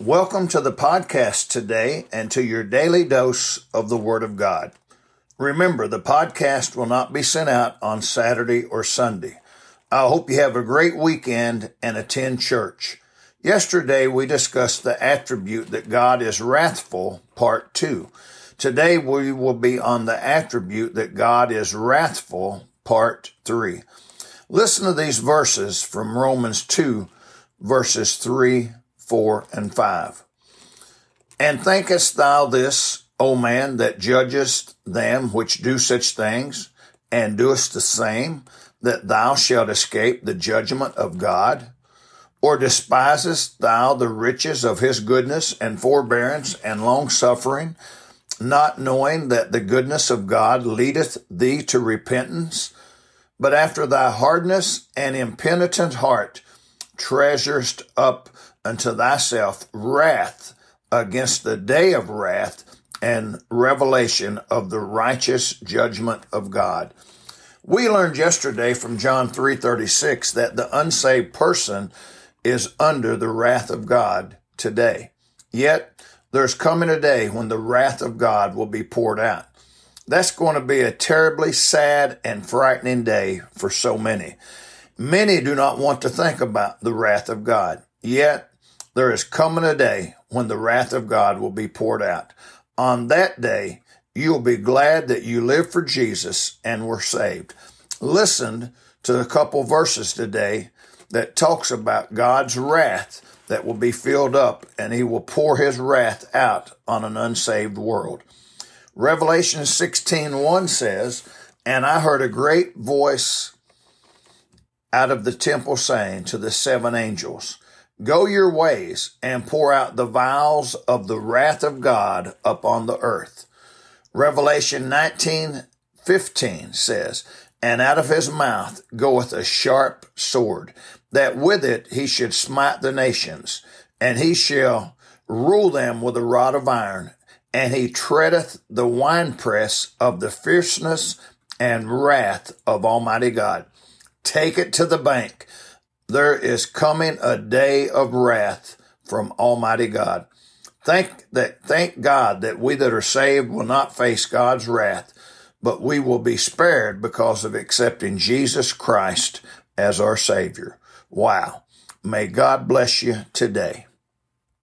Welcome to the podcast today and to your daily dose of the Word of God. Remember, the podcast will not be sent out on Saturday or Sunday. I hope you have a great weekend and attend church. Yesterday, we discussed the attribute that God is wrathful, part 2. Today, we will be on the attribute that God is wrathful, part 3. Listen to these verses from Romans 2, verses 3, 4, and 5. And thinkest thou this, O man, that judgest them which do such things, and doest the same, that thou shalt escape the judgment of God? Or despisest thou the riches of his goodness and forbearance and longsuffering, not knowing that the goodness of God leadeth thee to repentance? But after thy hardness and impenitent heart treasurest up unto thyself wrath against the day of wrath and revelation of the righteous judgment of God. We learned yesterday from John 3:36 that the unsaved person is under the wrath of God today. Yet there's coming a day when the wrath of God will be poured out. That's going to be a terribly sad and frightening day for so many. Many do not want to think about the wrath of God. Yet there is coming a day when the wrath of God will be poured out. On that day, you'll be glad that you lived for Jesus and were saved. Listen to a couple verses today that talks about God's wrath that will be filled up, and he will pour his wrath out on an unsaved world. Revelation 16:1 says, And I heard a great voice out of the temple saying to the seven angels, Go your ways and pour out the vials of the wrath of God upon the earth. Revelation 19:15 says, And out of his mouth goeth a sharp sword, that with it he should smite the nations, and he shall rule them with a rod of iron, and he treadeth the winepress of the fierceness and wrath of Almighty God. Take it to the bank. There is coming a day of wrath from Almighty God. Thank God that we that are saved will not face God's wrath, but we will be spared because of accepting Jesus Christ as our Savior. Wow. May God bless you today.